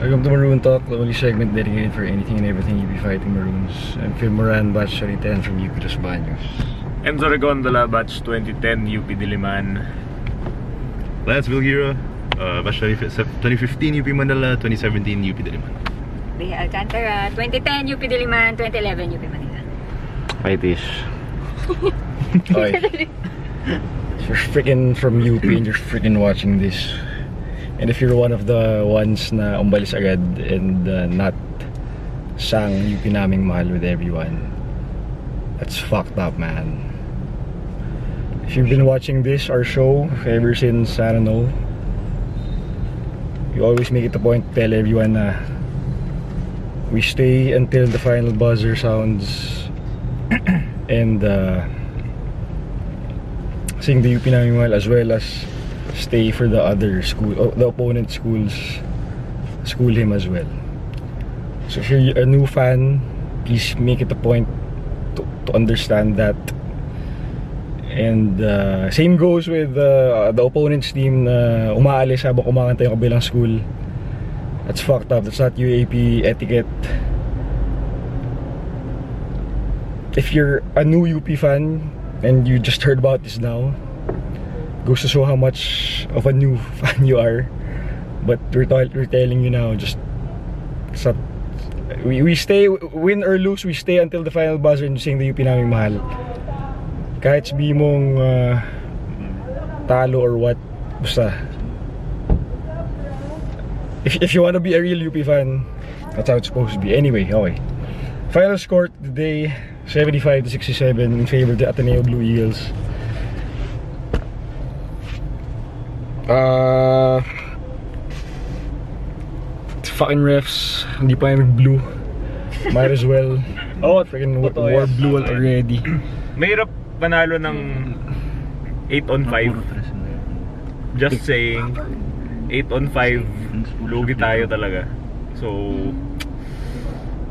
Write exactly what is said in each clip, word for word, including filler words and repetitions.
Welcome to Maroon Talk, the only segment dedicated for anything and everything U P Fighting Maroons. I'm Phil Moran, batch twenty ten from U P Los Baños. Enzo Regondola, batch twenty ten, U P Diliman. Lance Vilgira, uh, batch twenty fifteen, U P Mandala, twenty seventeen, U P Diliman. Alcantara, twenty ten, U P Diliman, twenty eleven, U P Manila. Hi, Tish. Hi. You're freaking from U P and you're freaking watching this. And if you're one of the ones na umbalis agad and uh, not sang U P naming mahal with everyone, that's fucked up, man. If you've been watching this, our show, ever since, I don't know, you always make it a point to tell everyone na we stay until the final buzzer sounds and uh, sing the U P naming mahal as well as stay for the other school, oh, the opponent schools, school him as well. So if you're a new fan, please make it a point to, to understand that. And uh, same goes with uh, the opponent's team na umaalis habang kumakanta yung kabilang school. That's fucked up. That's not U A P etiquette. If you're a new U P fan and you just heard about this now, goes to show how much of a new fan you are, but we're, we're telling you now, just not, we, we stay, win or lose, we stay until the final buzzer and sing the U P naming mahal. Kahit sabi mong uh, talo or what, basta. If, if you want to be a real U P fan, that's how it's supposed to be. Anyway, okay. Final score today, seventy-five to sixty-seven in favor of the Ateneo Blue Eagles. Uh, fucking refs, hindi pa yung blue. Might as well. Oh, freaking war, war blue already. Mahirap manalo ng eight on five. Just saying, eight on five, lugi tayo talaga. So,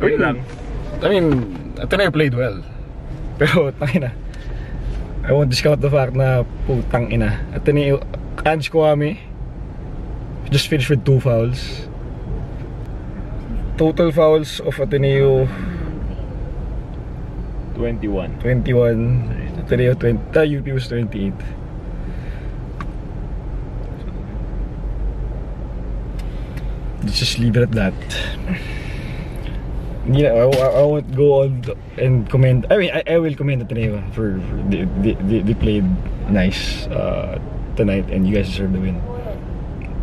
wait lang. I mean, Ateneo played well. Pero, tangina. I won't discount the fact na putang ina. Ateneo, Ange Kwame just finished with two fouls. Total fouls of Ateneo twenty-one. twenty-one. Ateneo twenty. U P was twenty-eight. Let's just leave it at that. Yeah, I, I won't go on and comment. I mean, I, I will comment Ateneo for, for they, they, they played nice. Uh, Tonight, and you guys deserve the win.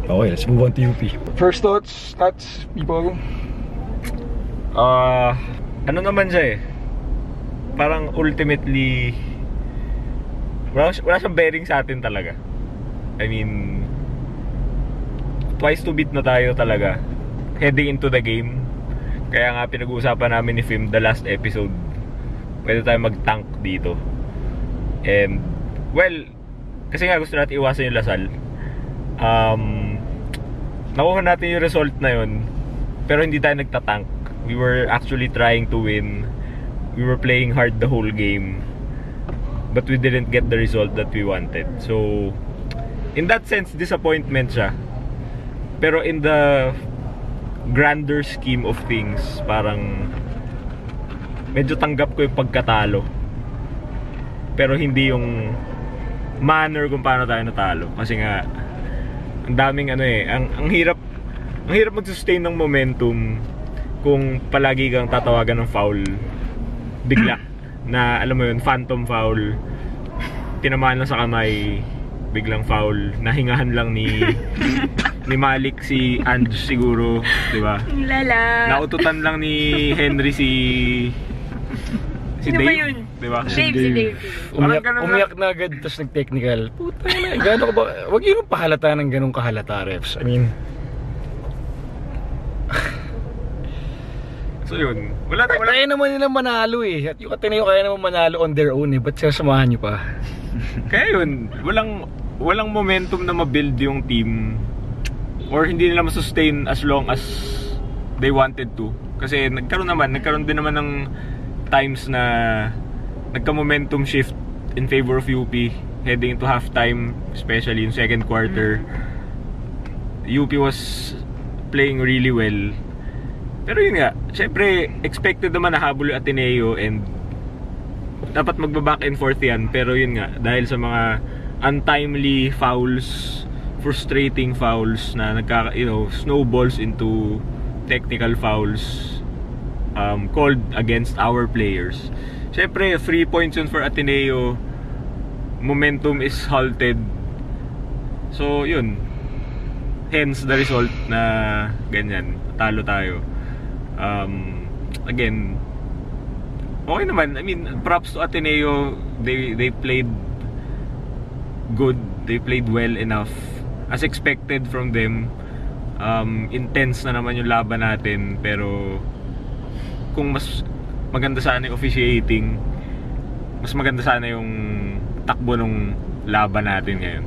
Okay, let's move on to U P. First thoughts, stats, people. Uh, ano naman siya eh? Parang ultimately, wala, wala siyang bearing sa atin talaga. I mean, twice to beat na tayo talaga. Heading into the game. Kaya nga pinag-uusapan namin ni Fim the last episode. Pwede tayo mag-tank dito. And, well, kasi nga gusto natin iwasan yung La Salle. Um, nakuha natin yung result na yun, pero hindi tayo nagtatank. We were actually trying to win. We were playing hard the whole game, but we didn't get the result that we wanted. So, in that sense, disappointment siya. Pero in the grander scheme of things, parang medyo tanggap ko yung pagkatalo. Pero hindi yung manner kung paano tayo natalo, kasi nga ang daming ano eh, ang, ang hirap ang hirap mag-sustain ng momentum kung palagi kang tatawagan ng foul bigla na, alam mo yun, phantom foul, tinamaan lang sa kamay, biglang foul, nahingahan lang ni ni Malik si Ange siguro, di ba? Lala. Naututan lang ni Henry si si Dave, diba yun? Diba? Si Dave, si Dave. Umiyak, umiyak na agad, tapos nag-technical. Puta na, gano'n ko ba? Huwag yun ang pahalata ng ganong kahalata, refs. I mean, so yun. Wala, wala. Kaya naman nilang manalo eh. At yung Ateneo kaya naman manalo on their own eh. Ba't sinasamahan nyo pa? Kaya yun, walang, walang momentum na mabuild yung team. Or hindi nila masustain as long as they wanted to. Kasi nagkaroon naman, nagkaroon din naman ng times na nagka-momentum shift in favor of U P heading into halftime, especially in second quarter. U P was playing really well. Pero yun nga, syempre expected naman na habol yung Ateneo and dapat magba-back and forth yan. Pero yun nga, dahil sa mga untimely fouls, frustrating fouls na nagka, you know, snowballs into technical fouls um, called against our players. Syempre, three points yun for Ateneo. Momentum is halted. So yun, hence the result na ganyan, talo tayo. Um, again, okay naman. I mean, props to Ateneo. They they played good. They played well enough, as expected from them. Um, intense na naman yung laban natin. Pero kung mas maganda sana yung officiating, mas maganda sana yung takbo ng laban natin ngayon.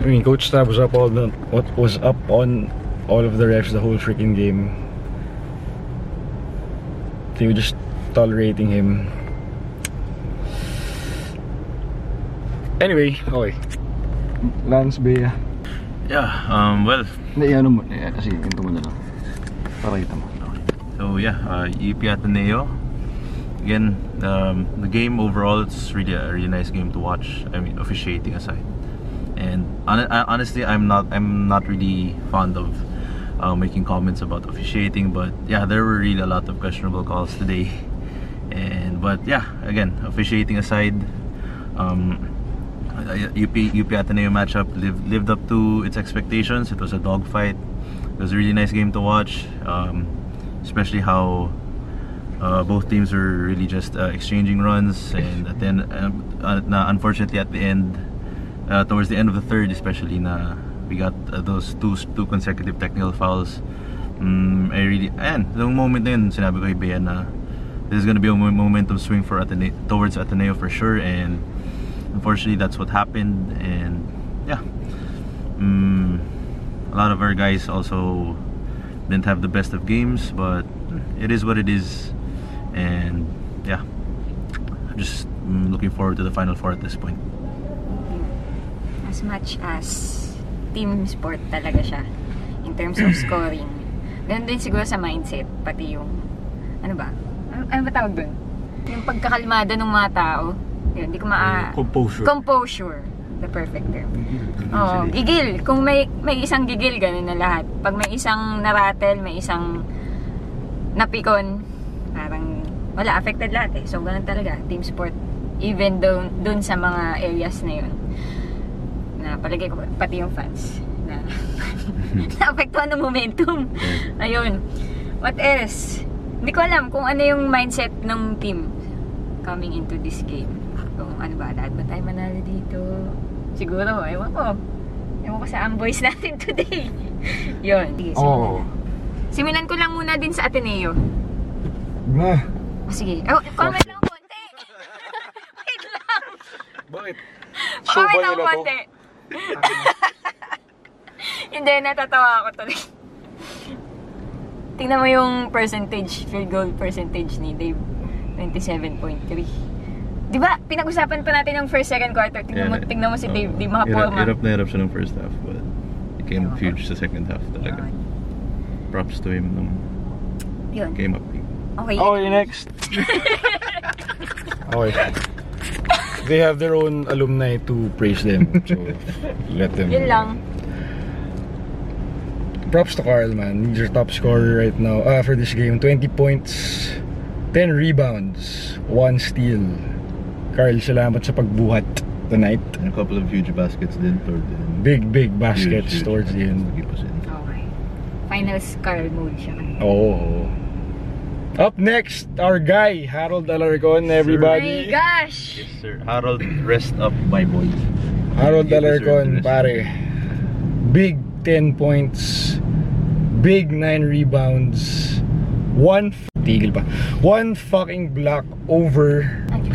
I mean, Coach Tab was up all the, what was up on all of the refs the whole freaking game. They were just tolerating him. Anyway, okay. Lance Bea. Yeah, um, well. Ano mo? Kasi ginto mo na lang. Para kita mo. So yeah, uh, U P Ateneo. Again, um, the game overall, it's really a really nice game to watch. I mean, officiating aside. And on, honestly, I'm not I'm not really fond of Uh, making comments about officiating, but yeah, there were really a lot of questionable calls today. And but yeah, again, officiating aside, um, U P U P Ateneo matchup lived lived up to its expectations. It was a dogfight. It was a really nice game to watch, um, especially how uh, both teams were really just uh, exchanging runs, and then uh, unfortunately at the end, uh, towards the end of the third, especially na. We got uh, those two two consecutive technical fouls. Um, I really and the moment then sinabi ko kay Bea na this is gonna be a momentum swing for Ateneo, towards Ateneo for sure. And unfortunately, that's what happened. And yeah, um, a lot of our guys also didn't have the best of games, but it is what it is. And yeah, just um, looking forward to the Final Four at this point. As much as team sport talaga siya in terms of scoring. Ganun din siguro sa mindset, pati yung ano ba? Ano, ano ba tawag dun? Yung pagkakalmada ng mga tao. Yun, hindi ko ma- Composure. Composure. The perfect term. Oo, gigil. Kung may, may isang gigil, ganun na lahat. Pag may isang naratel, may isang napikon, parang wala, affected lahat eh. So, ganun talaga. Team sport. Even dun, dun sa mga areas na yun. Na palagay ko pati yung fans na naapektuhan ng momentum. Ayun. What else? Hindi ko alam kung ano yung mindset ng team coming into this game. Kung ano ba, dapat ba tayo manalo dito? Siguro, ewan ko. Ewan ko sa amboys natin today. Yun. Sige, oh. Similan ko lang muna din sa Ateneo. Nah. Oh, sige. Oh, comment lang konti. Wait lang. Bakit? Comment lang konti. Hindi, natatawa ako tuloy. Tingnan mo yung percentage, field goal percentage ni Dave, twenty-seven point three. Di ba, pinag-usapan pa natin yung first, second quarter. Tingnan, yeah, mo, tingnan mo si Dave, uh, di makaporma. Hirap na hirap siya ng first half, but he came up huge sa second half talaga. Props to him nung yun. Came up big. Okay, okay, next. Okay. They have their own alumni to praise them, so let them. Yun lang. Props to Carl, man. He's your top scorer right now. Uh, for this game, twenty points, ten rebounds, one steal. Carl, salamat sa pagbuhat tonight. And a couple of huge baskets then toward the end. Big, big baskets huge, huge towards the end. Okay. Finals Carl mode siya. Oh. Up next, our guy, Harold Alarcon, everybody. Oh my gosh! Yes, sir. Harold, rest up, my boy. Harold Alarcon, pare. Big ten points. Big nine rebounds. One tigil pa. One fucking block over.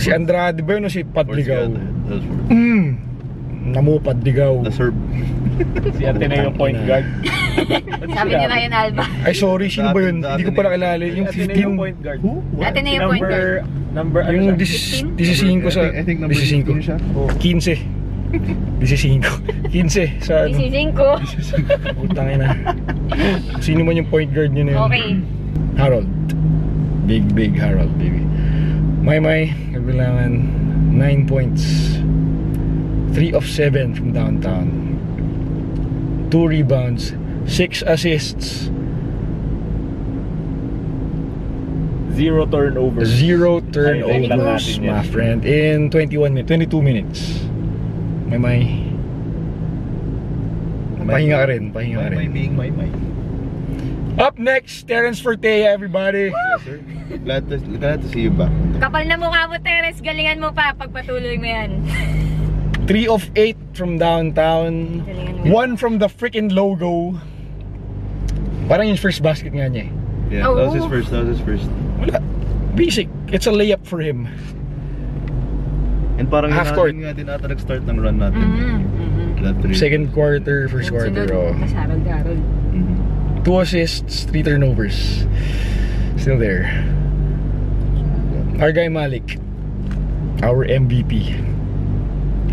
Si Andrade ba yun o si Patligao? Mm. Namu Patligao. The Serb. Si Ateneo yung point guard. Sabi niya na yun, Alba. Ay, sorry. Sino ba yun? Hindi ko pala kilala. Yung fifteen. Point guard. Who? Ateneo point guard. Number, number, ano siya? Yung disisihin ko sa... I think number fifteen siya. fifteen. twenty-five. fifteen sa ano. twenty-five. Utang ina. Sino man yung point guard niyo na yun? Okay. Harold. Big, big Harold, baby. Maymay, kabilangan nine points. three of seven from downtown. two rebounds. six assists. Zero turnovers. Zero turnovers, my friend. In twenty-one minutes, twenty-two minutes. May may. Pahinga ka rin, pahinga ka rin. May may, may may. Up next, Terrence Fortea, everybody. Yes, sir. Glad to, glad to see you back. Kapal na mukha mo, Terrence. Galingan mo pa. Pagpatuloy mo yan. Three of eight from downtown. One from the freaking logo. Parang yung first basket nga niya eh. Yeah, oh, that was his first, that was his first. Wala. Basic. It's a layup for him. And parang half court nga din ata nag-start ng run natin. Mm-hmm. Mm-hmm. Second quarter, first quarter. Oh. Mm-hmm. Two assists, three turnovers. Still there. Our guy Malik. Our M V P.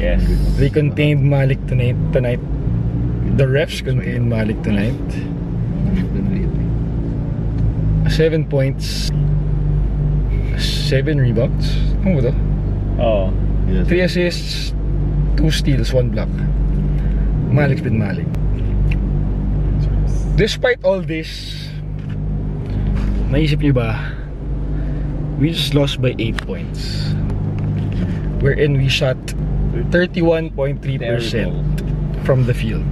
Yes. They contained Malik tonight. Tonight. The refs contained Malik tonight. Seven points, seven rebounds. Ano ba ito? Oo. Three assists, two steals, one block. Malik's been Malik. Despite all this, naisip niyo ba? We just lost by eight points, wherein we shot thirty-one point three percent from the field,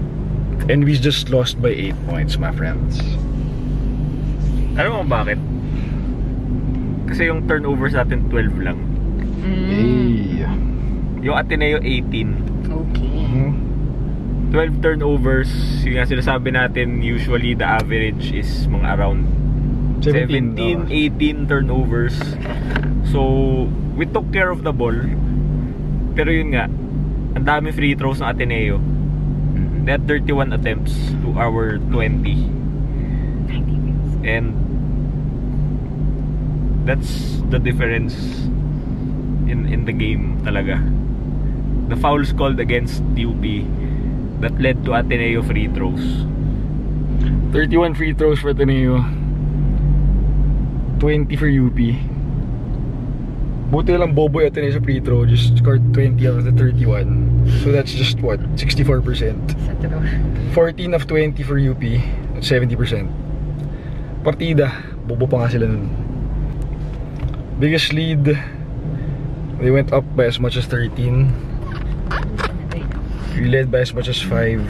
and we just lost by eight points, my friends. Alam mo bakit? Kasi yung turnovers natin twelve lang. Mm. Hey. Yung Ateneo eighteen. Okay. twelve turnovers. Yung sinasabi natin, usually the average is mga around seventeen, seventeen, eighteen turnovers. So, we took care of the ball. Pero yun nga, ang dami free throws ng Ateneo. They had thirty-one attempts to our twenty. And that's the difference in in the game talaga. The fouls called against U P that led to Ateneo free throws. thirty-one free throws for Ateneo. twenty for U P. Buti lang bobo yung Ateneo sa free throw. Just scored twenty out of the thirty-one. So that's just what? sixty-four percent. fourteen of twenty for U P. That's seventy percent. Partida. Bobo pa nga sila nun. Biggest lead. They went up by as much as thirteen. We led by as much as five.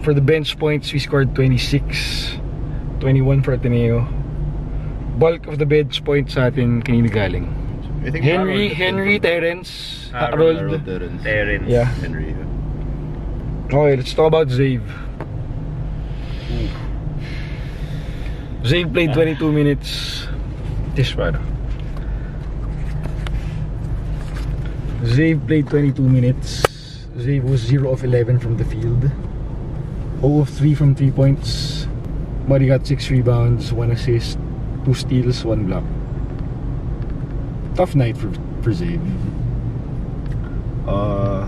For the bench points, we scored twenty-six. twenty-one for Ateneo. Bulk of the bench points sa atin kanina galing. Henry, Henry, Terrence, Harold. Terrence. Yeah. Henry. Okay, let's talk about Zave. Zave played twenty-two minutes. This one. Zave played twenty-two minutes. Zave was zero of eleven from the field. zero of three from three points. Mari got six rebounds, one assist, two steals, one block. Tough night for, for Zave. Uh,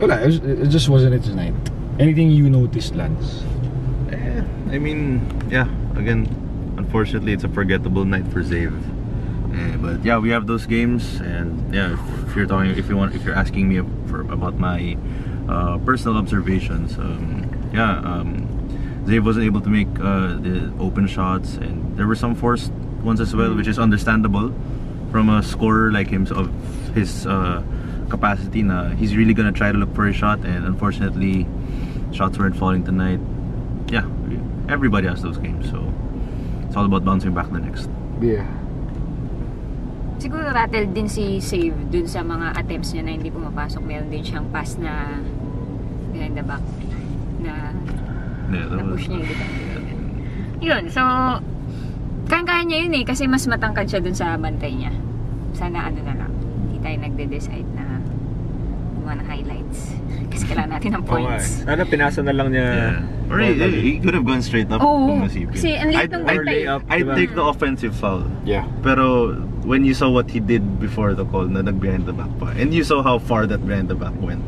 wala, it, was, it just wasn't its night. Anything you noticed, Lance? I mean, yeah, again, unfortunately, it's a forgettable night for Zave. Uh, but yeah, we have those games, and yeah, if, if you're talking, if you want, if you're asking me for, about my uh, personal observations, um, yeah, um, Zave wasn't able to make uh, the open shots, and there were some forced ones as well, which is understandable from a scorer like him, of his uh, capacity. Na he's really gonna try to look for a shot, and unfortunately, shots weren't falling tonight. Yeah. Everybody has those games, so it's all about bouncing back the next. Yeah. Siguro rattled din si Save dun sa mga attempts niya na hindi pumapasok. Meron din siyang pass na behind the back na yeah, na push niya yung yun, so kaya-kaya niya yun eh, kasi mas matangkad siya dun sa bantay niya. Sana ano na lang, hindi tayo nagde-decide na mga highlights. Kasi kailangan natin ng points. Oh, ano, pinasa na lang niya. Yeah. Or he, he could have gone straight up. Oh, kasi ang late ng bantay. I'd, I'd, I'd take the offensive foul. Yeah. Pero when you saw what he did before the call na nag-behind the back pa, and you saw how far that behind the back went,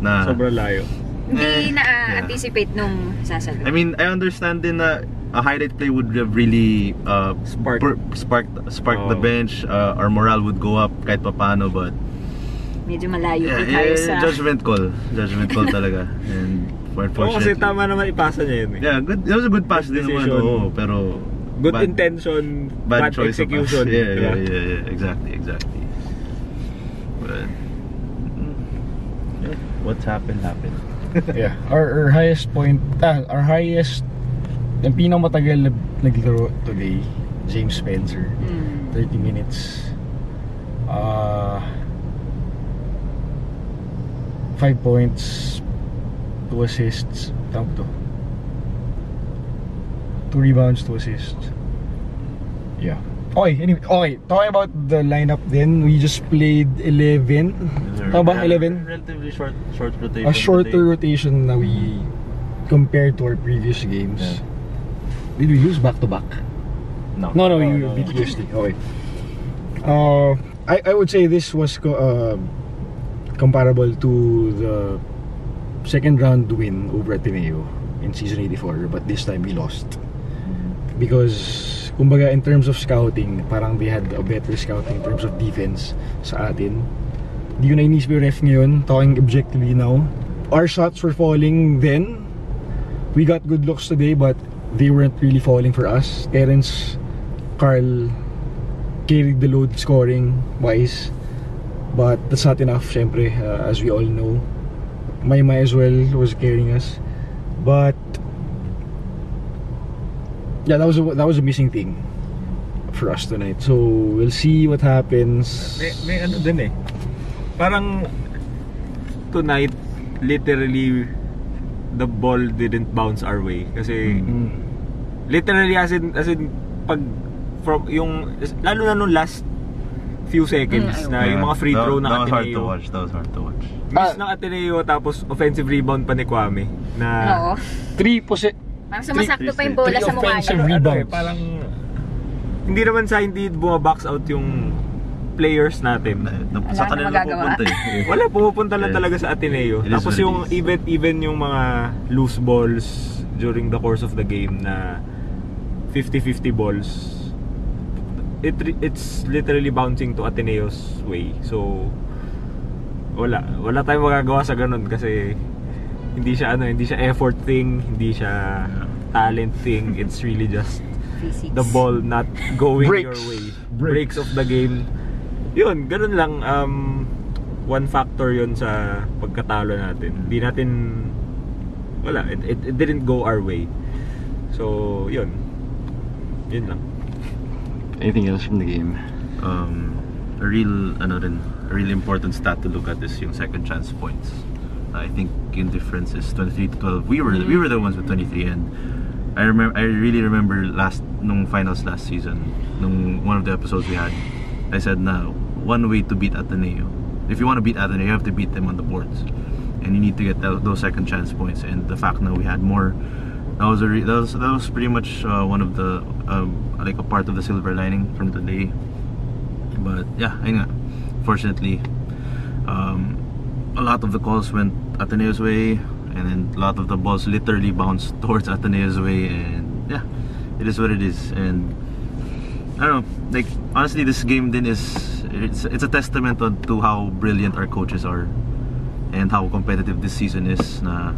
na sobrang layo. Hindi eh, na-anticipate yeah. nung sasalo. I mean, I understand din na a highlight play would have really uh, spark, spark, spark oh. the bench. Uh, our morale would go up kahit papano, but medyo malayo yeah, tayo yeah, sa judgment call, judgment call talaga. And oh, kasi tama naman ipasa niya yun. Eh. Yeah, good. It was a good pass good din naman. Oo, pero good bad, intention, bad, bad choice execution. Yeah, yeah, yeah, yeah, exactly, exactly. But yeah, what's happened happened. Yeah, our, our highest point, ah, our highest, yung pinamatagal na naglaro today, James Spencer, mm. thirty minutes, uh, five points, two assists, tamto, two rebounds, two assists, yeah. Okay, anyway, okay, talking about the lineup then, we just played eleven. Tama ba? eleven? Relatively short, short rotation. A shorter rotation na we compared to our previous games. Yeah. Did we lose back-to-back? -back? No. No, no, we oh, no, beat no. U S D. Okay. Uh, I, I would say this was co uh, comparable to the second round win over Ateneo in season eighty-four, but this time we lost. Mm-hmm. Because kumbaga, in terms of scouting, parang they had a better scouting in terms of defense sa atin. Hindi ko nainis by ref ngayon, talking objectively now. Our shots were falling then. We got good looks today, but they weren't really falling for us. Terrence, Carl carried the load scoring-wise. But that's not enough, syempre, uh, as we all know. May May as well was carrying us. But yeah, that was a, that was a missing thing for us tonight. So we'll see what happens. May, may ano din eh. Parang tonight, literally, the ball didn't bounce our way. Kasi mm-hmm. literally as in, as in pag from yung lalo na nung last few seconds mm-hmm. na yung mga free throw na Ateneo. That was hard to watch. That was hard to watch. Miss ah. ng Ateneo tapos offensive rebound pa ni Kwame na no. three posi. Parang sumasakto pa yung bola sa mukha niya. Parang hindi naman sa hindi bumabox out yung players natin. Sa kanila pupunta eh. Wala, pumupunta lang talaga sa Ateneo. Tapos yung even, even yung mga loose balls during the course of the game na fifty fifty balls, it it's literally bouncing to Ateneo's way. So wala, wala tayong magagawa sa ganun kasi hindi siya ano, hindi siya effort thing, hindi siya talent thing. It's really just the ball not going breaks. your way. Breaks. Breaks of the game. Yun, ganun lang. Um, one factor yun sa pagkatalo natin. Hindi natin, wala, it, it, it didn't go our way. So, yun. Yun lang. Anything else from the game? Um, a real, ano rin, a real important stat to look at is yung second chance points. I think in difference is twenty-three to twelve. We were mm-hmm. we were the ones with twenty-three, and I remember I really remember last nung finals last season, nung one of the episodes we had, I said now one way to beat Ateneo. If you want to beat Ateneo, you have to beat them on the boards, and you need to get that, those second chance points. And the fact that we had more, that was a re that was that was pretty much uh, one of the um, like a part of the silver lining from today. But yeah, I know. Fortunately, um, a lot of the calls went Ateneo's way, and then a lot of the balls literally bounced towards Ateneo's way, and yeah, it is what it is. And I don't know, like honestly, this game then is it's it's a testament on, to how brilliant our coaches are, and how competitive this season is. Na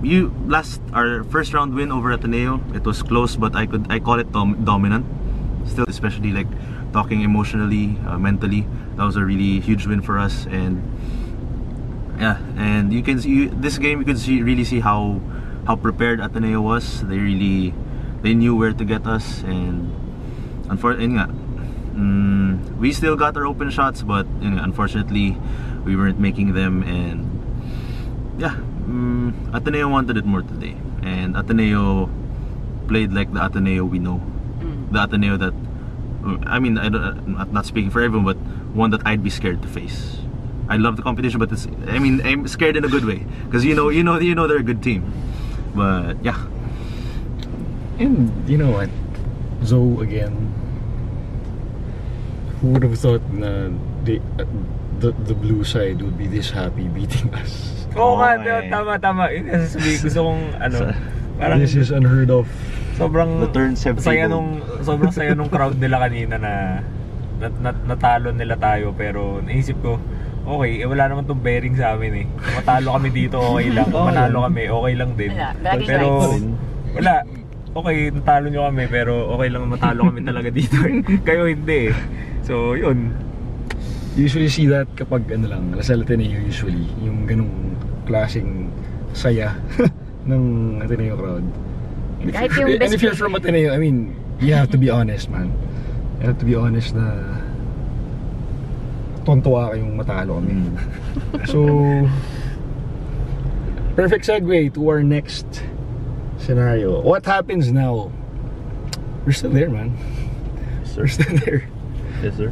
you last our first round win over Ateneo, it was close, but I could I call it dom dominant. Still, especially like talking emotionally, uh, mentally, that was a really huge win for us. And yeah, and you can see you, this game. You can see really see how how prepared Ateneo was. They really they knew where to get us, and unfortunately, mm, we still got our open shots, but you know, unfortunately, we weren't making them. And yeah, mm, Ateneo wanted it more today, and Ateneo played like the Ateneo we know, the Ateneo that I mean, I don't, I'm not speaking for everyone, but one that I'd be scared to face. I love the competition, but it's, I mean, I'm scared in a good way because you know, you know, you know they're a good team. But yeah, and you know what? Zoe again, who would have thought na they, uh, the, the blue side would be this happy beating us? Oo nga, tama, tama. Yun nga sasabihin, gusto kong ano, parang, this is unheard of. Sobrang saya nung, sobrang saya nung crowd nila kanina na nat, nat, natalo nila tayo, pero naisip ko, okay, eh, wala naman tong bearing sa amin eh. Matalo kami dito, okay lang. Manalo kami, okay lang din. Wala, pero, wala. Okay, natalo nyo kami, pero okay lang matalo kami talaga dito. Kayo hindi eh. So, yun. Usually see that kapag ano lang, nasa Ateneo usually. Yung ganung klaseng saya ng Ateneo crowd. And if, you're, and if you're from Ateneo, I mean, you have to be honest, man. You have to be honest na tontuwa kayong matalo kami. So, perfect segue to our next scenario. What happens now? We're still there, man. Yes, we're still there. Yes, sir.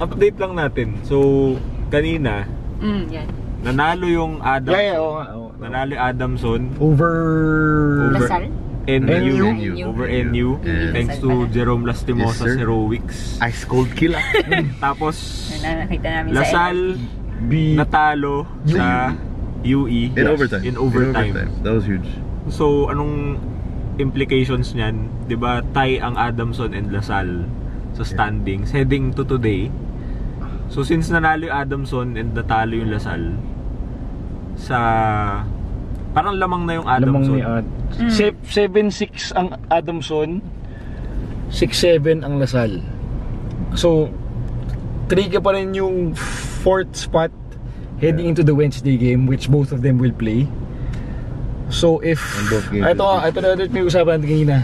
Update lang natin. So, kanina, mm, yeah. nanalo yung Adamson. Yeah, yeah, oh, oh, nanalo yung Adamson. Over... over N U, N U, N U. Over N U, yeah. Thanks to Jerome Lastimosa's yes, heroics. Ice cold killer. Tapos La Salle natalo sa U E in, yes. overtime. in overtime. In overtime. That was huge. So anong implications niyan? 'Di ba? Tie ang Adamson and La Salle sa standings yeah. heading to today. So since nanalo yung Adamson and natalo yung La Salle sa parang lamang na yung Adamson. seven six ang Adamson, six seven ang La Salle. So, tricky pa rin yung fourth spot heading into the Wednesday game, which both of them will play. So, if... Ito nga, ito na ulit may usapan natin kanina.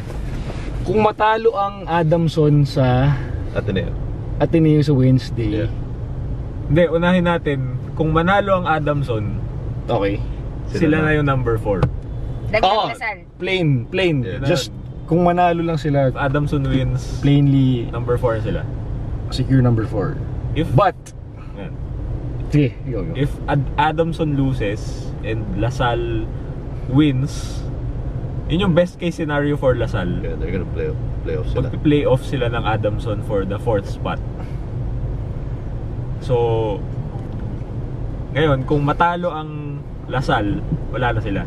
Kung matalo ang Adamson sa... Ateneo. Ateneo sa Wednesday. Yeah. Hindi, unahin natin. Kung manalo ang Adamson, okay. Sila, sila na yung number four. Oh, plain, plain. Yeah, Just kung manalo lang sila, Adamson wins. Plainly number four sila. Secure number four. If but yeah. three, go, go. If Ad Adamson loses and La Salle wins, yun yung best case scenario for La Salle. Yeah, they're gonna play playoff sila. Pag-playoff sila ng Adamson for the fourth spot. So ngayon kung matalo ang La Salle, wala na sila.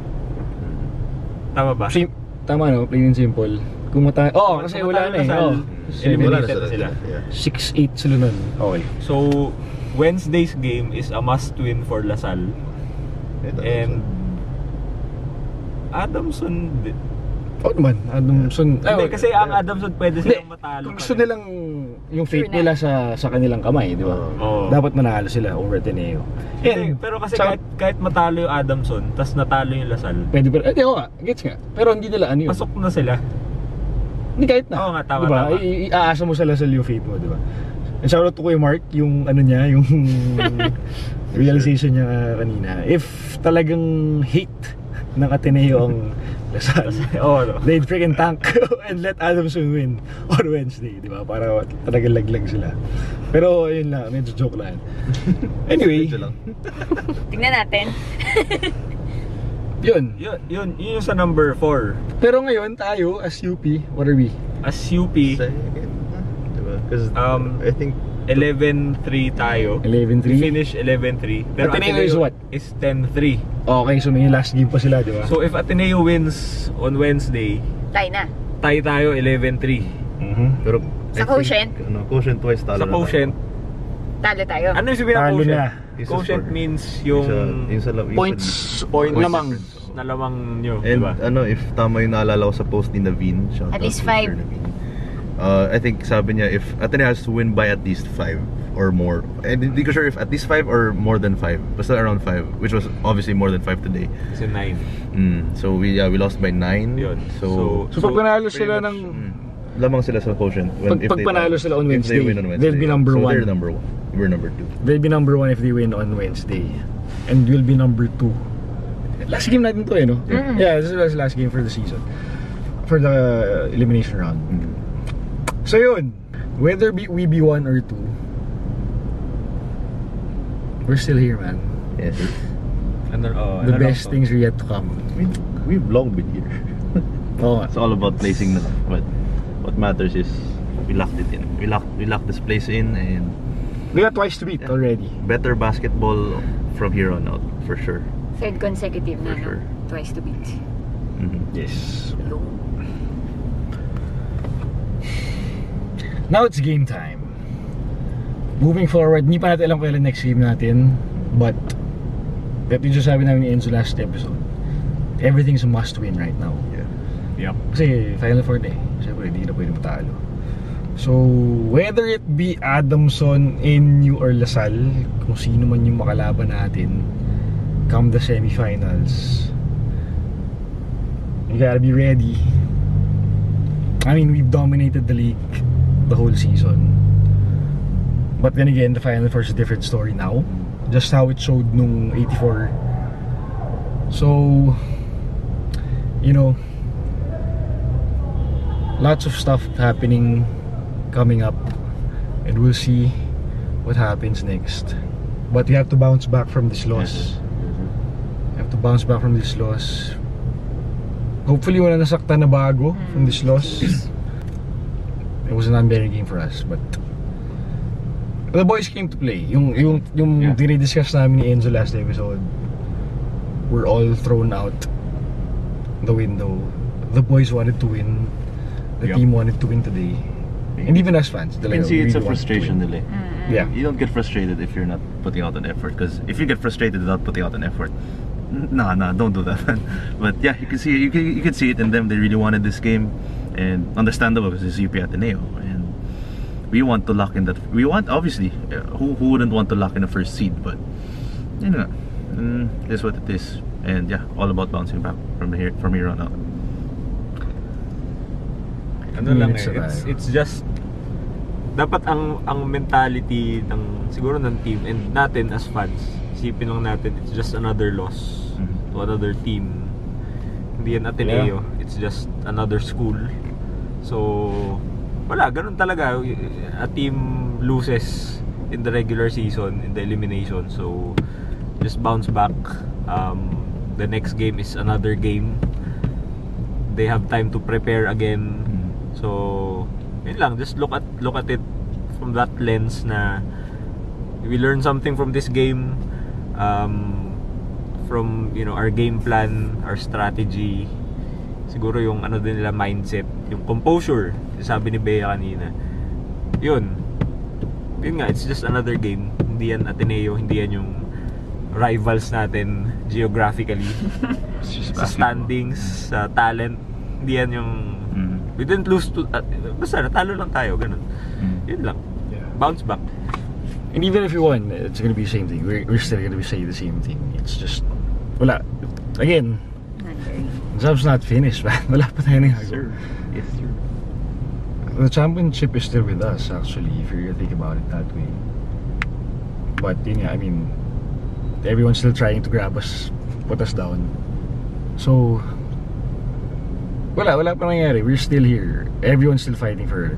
Tama ba? Sim Tama no, plain and simple. Kung mata oh, kasi wala na eh. Oh. Eliminated na sila. six eight sila nun. Okay. So, Wednesday's game is a must-win for La Salle. And Adamson... Oh naman, Adamson... Hindi, kasi ang Adamson pwede silang matalo. Kung gusto nilang yung fate nila sa sa kanilang kamay, di ba? Dapat manalo sila over Ateneo. Pero kasi kahit matalo yung Adamson, tas natalo yung La Salle. Pwede pero, eh oo nga, gets nga. Pero hindi nila ano yun. Pasok na sila. Hindi kahit na. Oo nga, tama, tama. Iaasa mo sa La Salle yung fate mo, di ba? And shout out to kay Mark, yung ano niya, yung realization niya kanina. If talagang hate ng Ateneo ang La Salle, oh, no. they'd freaking tank and let Adamson win on Wednesday, di ba? Para talagang laglag sila. Pero yun lang, medyo joke lang. Anyway, tingnan natin. Yun. Yun, yun, yun yung sa number four. Pero ngayon tayo, as U P, what are we? As U P, because um, I think eleven three tayo. eleven three? We finish eleven three. Pero Ateneo, Ateneo is what? Is ten three. Okay, so may last game pa sila, di ba? So if Ateneo wins on Wednesday, tie na. Tie tayo eleven three. Mm-hmm. Pero sa I quotient? Think, ano, quotient twice talo sa na quotient, tayo. Talo tayo. Ano yung sabihin ng quotient? Na. Quotient means yung isa, isa, isa, isa, points, points lamang. Na lamang nyo, di ba? Ano, if tama yung naalala ko sa post ni Navin. At least five. Uh, I think sabi niya if Ateneo has to win by at least five or more. And hindi ko sure if at least five or more than five. Basta around five, which was obviously more than five today. So nine. Mm, so we yeah, we lost by nine. Yun. So so, so pag panalo sila much, ng mm, lamang sila sa quotient. When, pag pag they, panalo sila on Wednesday, on Wednesday, they'll be number so one. They're number one. We're number two. They'll be number one if they win on Wednesday, and we'll be number two. Last game natin to eh, no? Mm. Yeah, this is last game for the season, for the elimination round. Mm. So yun, whether we be one or two, we're still here, man. Yes. And there, oh, the and best also. things are yet to come. We, we've long been here. Oh, it's all about placing the, but what matters is we locked it in. We locked we locked this place in, and we got twice to beat yeah, already. Better basketball from here on out, for sure. Third consecutive for na, sure. No? Twice to beat. Mm-hmm. Yes. Yeah. Now it's game time. Moving forward, hindi pa natin alam kailan next game natin, but that yung sabi namin ni Enzo last episode, everything's a must win right now. Yeah. Yep. Kasi Final Four day, siyempre hindi na pwede matalo. So whether it be Adamson, N U or La Salle, kung sino man yung makalaban natin come the semifinals, you gotta be ready. I mean, we've dominated the league the whole season. But then again, the Final Four is a different story now. Just how it showed nung eighty-four. So, you know, lots of stuff happening, coming up. And we'll see what happens next. But we have to bounce back from this loss. We have to bounce back from this loss. Hopefully, wala nasaktan na bago from this loss. It was an unbearable game for us, but the boys came to play. Yung yung yung yeah. dinidiscuss namin ni Enzo last episode, we're all thrown out the window. The boys wanted to win. The yep. team wanted to win today. And even us fans, you can see it's really a frustration delay. Mm-hmm. Yeah. You don't get frustrated if you're not putting out an effort. Because if you get frustrated without putting out an effort, nah, nah, don't do that. But yeah, you can see you can you can see it in them. They really wanted this game, and understandable because it's U P Ateneo. And we want to lock in that. We want, obviously, who, who wouldn't want to lock in the first seed? But you know, mm, that's what it is. And yeah, all about bouncing back from here from here on out. Ano lang eh, it's, it's just dapat ang ang mentality ng siguro ng team and natin as fans. Isipin lang natin, it's just another loss mm-hmm. to another team. Hindi yan Ateneo. Yeah. It's just another school. So wala, ganun talaga. A team loses in the regular season, in the elimination. So, just bounce back. Um, the next game is another game. They have time to prepare again. So, yun lang. Just look at look at it from that lens na we learn something from this game. Um, from, you know, our game plan, our strategy. Siguro yung ano din nila mindset, yung composure, sabi ni Bea kanina. Yun. Yun nga, it's just another game. Hindi yan Ateneo, hindi yan yung rivals natin geographically. Sa standings, sa talent, hindi yan yung mm-hmm. we didn't lose to, uh, basta natalo lang tayo, ganun. Mm-hmm. Yun lang. Yeah. Bounce back. And even if you won, it's gonna be the same thing. We're, we're still gonna be saying the same thing. It's just, wala. Again, the job's not finished, man. Wala pa tayo nang hago. Yes, sir. The championship is still with us, actually, if you think about it that way. But, yun nga, I mean, everyone's still trying to grab us, put us down. So, wala, wala pa nangyari. We're still here. Everyone's still fighting for it.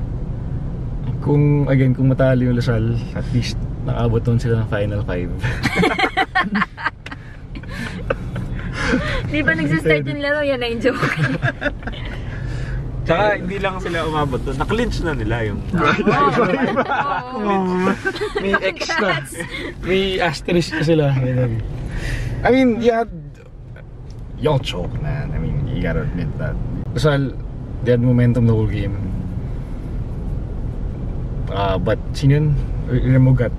Kung, again, kung matalo yung La Salle, at least nakaabot doon sila ng Final Five. Di ba nagsistart yung laro? Yan na yung joke. Tsaka hindi lang sila umabot doon. Naklinch na nila yung... May X na. May asterisk na sila. I mean, you had... Y'all choke, man. I mean, you gotta admit that. Kasal, they had momentum the whole game. Uh, but, sino yun? Remogat.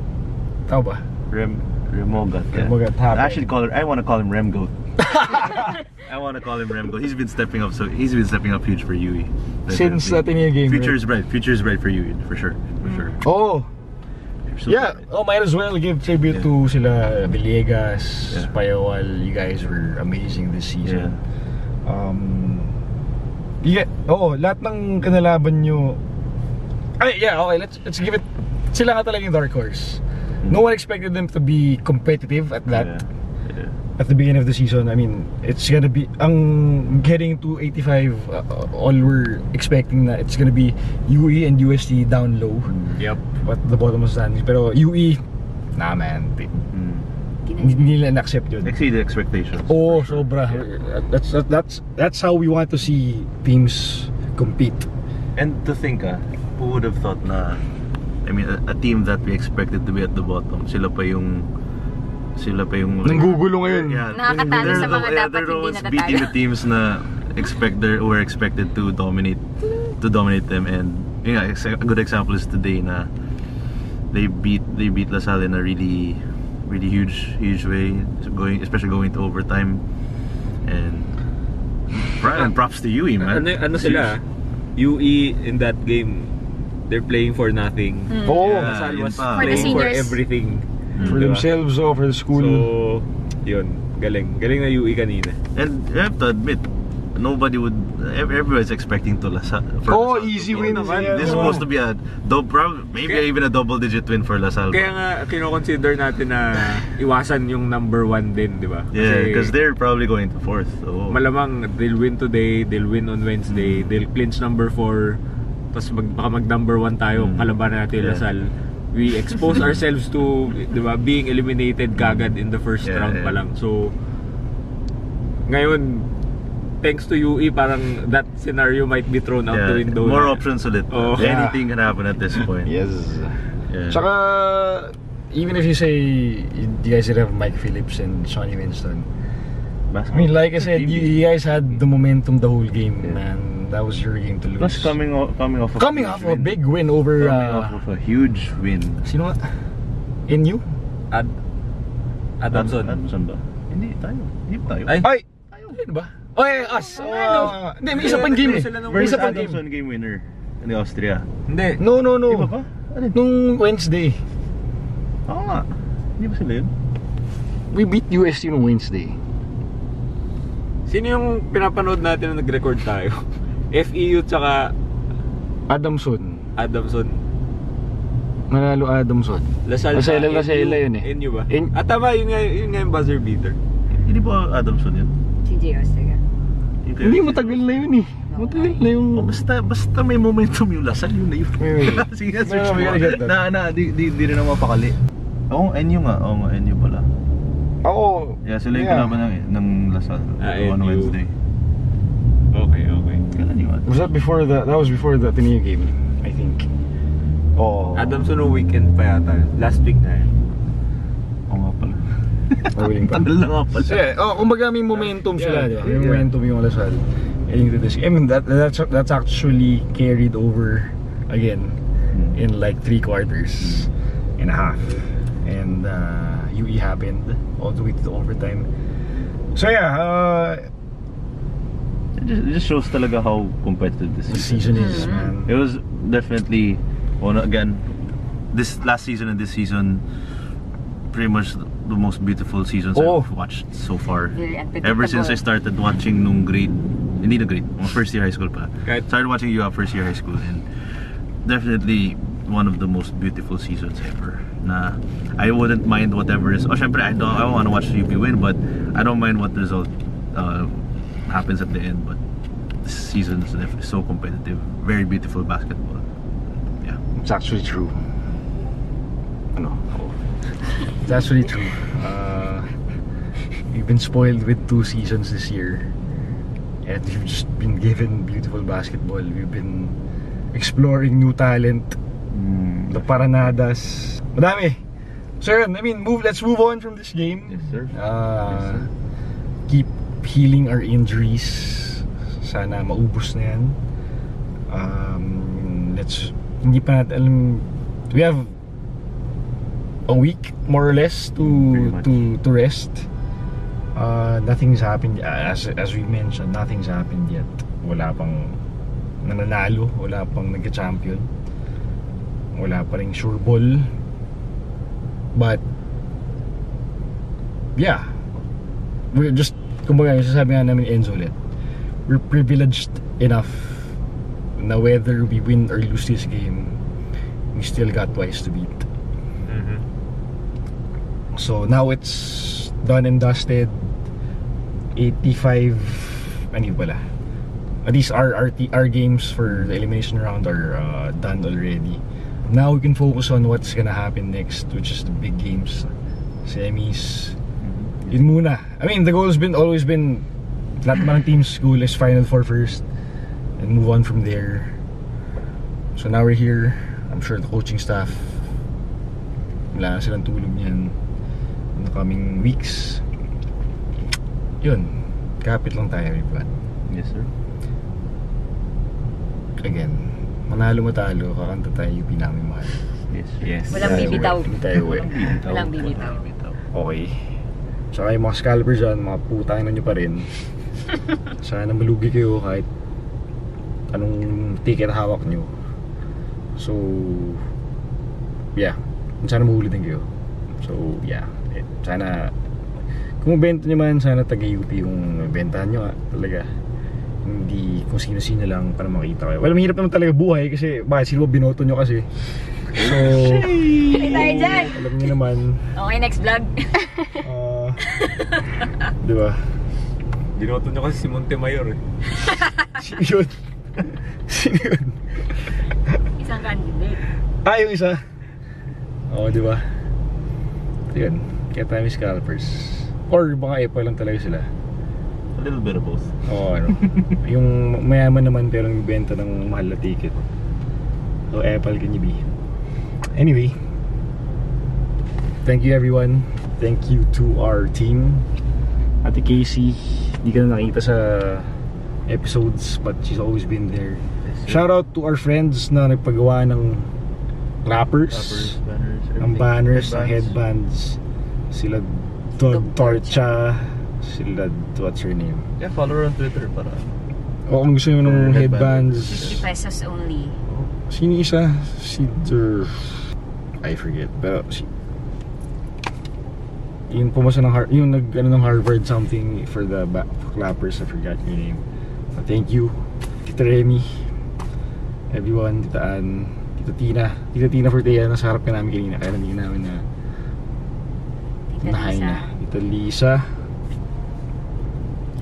Tao ba? Rem... Remogat, yeah. Remogat, I actually call her... I wanna call him Remgoat. I want to call him Remgo. He's been stepping up, so he's been stepping up huge for U E. Since that in your game, future right? is bright. Future is bright for U E, for sure, for sure. Oh, so yeah. Bright. Oh, might as well give tribute yeah. to Sila Villegas, yeah. Payawal. You guys were amazing this season. Yeah. Um, yeah. Oh, lahat ng kanalaban nyo. Ay, yeah. Okay, let's let's give it. Sila nga talaga yung dark horse. Mm-hmm. No one expected them to be competitive at that. Yeah. At the beginning of the season, I mean, it's gonna be ang getting to eighty-five. Uh, all we're expecting that it's gonna be U E and U S T down low. Yep. At the bottom of the standings, pero U E, nah man, hindi nila na-accept yun. Exceed the expectations. Oh, sobra. That's that's that's how we want to see teams compete. And to think, ah, who would have thought na, I mean, a, a team that we expected to be at the bottom, sila pa yung sila pa yung nanggugulo ngayon. Yeah, nakakatalo sa mga yeah, dapat hindi natatalo. Beating the teams na expect they were expected to dominate to dominate them, and yeah, a good example is today na they beat they beat La Salle in a really really huge huge way, going especially going to overtime. And Brian, props to U E, man. Ano, ano sila? U E in that game, they're playing for nothing. Mm. Oh, yeah, Sal was playing for, for everything. Mm. For themselves, or for the school. So, yun, galing. Galing na U E kanina. And you have to admit, nobody would, everybody's expecting to La Salle. Oh, La Salle easy win naman. This is supposed to be a double, maybe kaya, even a double-digit win for La Salle. Kaya nga, kinoconsider natin na iwasan yung number one din, di ba? Yeah, because they're probably going to fourth. Oh. Malamang, they'll win today, they'll win on Wednesday, mm. they'll clinch number four, tapos mag, baka mag-number one tayo, mm. kalaban natin yeah. La Salle. We expose ourselves to, di ba, being eliminated kagad in the first yeah, round yeah. pa lang. So, ngayon, thanks to U E, parang that scenario might be thrown out yeah, the window. More options ulit. Oh. Yeah. Anything can happen at this point. Yes. Yeah. Tsaka, even if you say you guys didn't have Mike Phillips and Shawny Winston, I mean, like I said, you, you guys had the momentum the whole game, yeah. man. That was your game to lose. Plus, coming off, coming off, coming off a big win over. Coming uh, off of a huge win. Sino? N U? Ad Adamson. Adamson ba? Hindi tayo. Hindi tayo. Ay. Ay. Tayo ba? Oy, us! Oh, uh, hindi, may isa pang game eh. May isa pang game. Game winner ni Austria. Hindi. No, no, no. Iba pa? Ano? Nung Wednesday. Oo nga. Hindi ba sila yun? We beat U S T nung Wednesday. Sino yung pinapanood natin na nag-record tayo? F E U tsaka... Adamson. Adamson. Manalo Adamson. La Salle. La Salle, La Salle yun eh. N U ba? At tama, yun nga yung buzzer beater. Hindi ba Adamson yun? T J. Ortega. Hindi, matagal na yun eh. Matagal na yung... Oh, basta, basta may momentum yung La Salle, yun na yun. Sige nga, search mo. Na, na, di, di, di rin ako mapakali. Oo, oh, N U nga. Oo oh, nga, N U pala. Oo. Oh, yeah, sila yung yeah. kalaban ng, ng La Salle ah, on N U. Wednesday. Okay, okay. Kailan yung Adamson? Was that before the... That was before the Ateneo game, I think. Oo. Oh. Adamson no weekend pa yata. Last week na yun. Oo nga pala. Tandal na nga pala. Yeah, oh, kumbaga may momentum sila, yeah, yeah. May momentum yung La Salle. I mean, that, that's, that's actually carried over again in like three quarters and a half. And uh, U E happened all the way to the overtime. So yeah, uh, it, just, it just shows talaga how competitive this season, season is, man. It was definitely, well, again, this last season and this season, pretty much the most beautiful seasons oh. I've watched so far. Yeah, ever since I started watching nung grade, hindi na grade, first year high school pa. Right. Started watching you up first year high school, and definitely one of the most beautiful seasons ever. Na I wouldn't mind whatever is. Oh, syempre, I don't, I don't want to watch U P win, but I don't mind what the result uh, happens at the end. But this season is definitely so competitive. Very beautiful basketball. Yeah, it's actually true. Ano? It's actually true. Uh, we've been spoiled with two seasons this year, and we've just been given beautiful basketball. We've been exploring new talent, mm. the paranadas. Madami. So I mean, move. Let's move on from this game. Yes, sir. Uh, yes, sir. Keep healing our injuries. Sana maubos na yan. Um, let's. Hindi pa natin alam. We have a week, more or less, to to to rest. Uh, nothing's happened as as we mentioned. Nothing's happened yet. Wala pang nananalo, wala pang nagka-champion, wala pa ring sure ball. But yeah, we're just kumbaga sasabi nga namin Enzo ulit. We're privileged enough na whether we win or lose this game, we still got twice to beat. So now it's done and dusted. eighty-five ano pala. These are our, our games for the elimination round are uh, done already. Now we can focus on what's gonna happen next, which is the big games, semis. Yun muna. I mean, the goal's been always been lahat ng team's goal is final four first and move on from there. So now we're here. I'm sure the coaching staff, wala na silang tulog niyan in the coming weeks. Yun, kapit lang tayo, everyone. Yes, sir. Again, manalo matalo, kakanta tayo yung pinaming mahal. Yes, sir. Yes. Walang bibitaw. Walang bibitaw. Okay. Tsaka yung mga scalpers dyan, mga putang na nyo pa rin. Sana malugi kayo kahit anong ticket hawak nyo. So, yeah. Sana mahulitin kayo. So, yeah. Sana, kung benta nyo man, sana taga-U P yung bentahan nyo, ha? Talaga. Hindi kung sino-sino lang para makita kayo. Well, mahirap naman talaga buhay kasi bakit sila binoto nyo kasi. So, alam nyo naman. Okay, next vlog. Uh, diba? Binoto nyo kasi si Montemayor, eh. Sino yun? Sino yun? Isang candidate. Ah, yung isa? Oo, diba? Yun. Kaya tayo may scalpers. Or baka epo lang talaga sila. A little bit of both. Oo, ano. Yung mayaman naman pero nagbenta ng mahal na ticket. So, Apple can you be? Anyway, thank you everyone. Thank you to our team. Ate Casey, di ka na nakita sa episodes but she's always been there. Shout out to our friends na nagpagawa ng clappers, clappers banners, ng banners, headbands. ng headbands. Sila Dog Torcha, sila what's her name? Yeah, follow her on Twitter para. O kung gusto nyo ng headbands. fifty pesos only. Sino isa? Si Der... I forget, pero si... Yung pumasa ng Harvard, yung nag, ano, ng Harvard something for the back clappers, I forgot your name. So, thank you, Tita Remi, everyone, Tita Ann, Tita Tina, Tita Tina Fortea, nasa harap ka namin kanina, kaya nabigyan namin na... Tita Nahay Lisa. Na. Tita Lisa.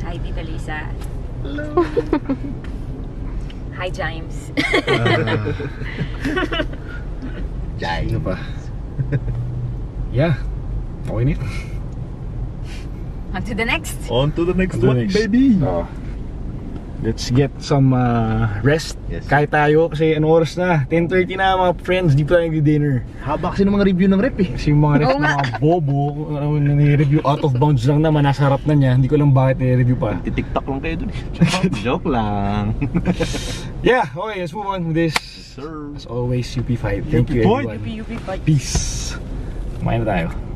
Hi, Tita Lisa. Hello. Hi, James. uh, James. Sino pa? Yeah. Okay na. On to the next. On to the next one, baby. Oh. Let's get some uh, rest. Yes. Kahit tayo kasi ano oras na? ten thirty na mga friends. Di pa tayo nag-dinner. Haba kasi ng mga review ng rep eh. Kasi yung mga rep ng mga bobo. Ano, nire-review out of bounds lang naman. Nasa harap na niya. Hindi ko lang bakit nire-review pa. Titiktak lang kayo dun. Joke lang. Yeah, okay. Let's move on with this. Yes, sir. As always, U P five. Thank U P you everyone. U P, U P five. Peace. Kumain na tayo.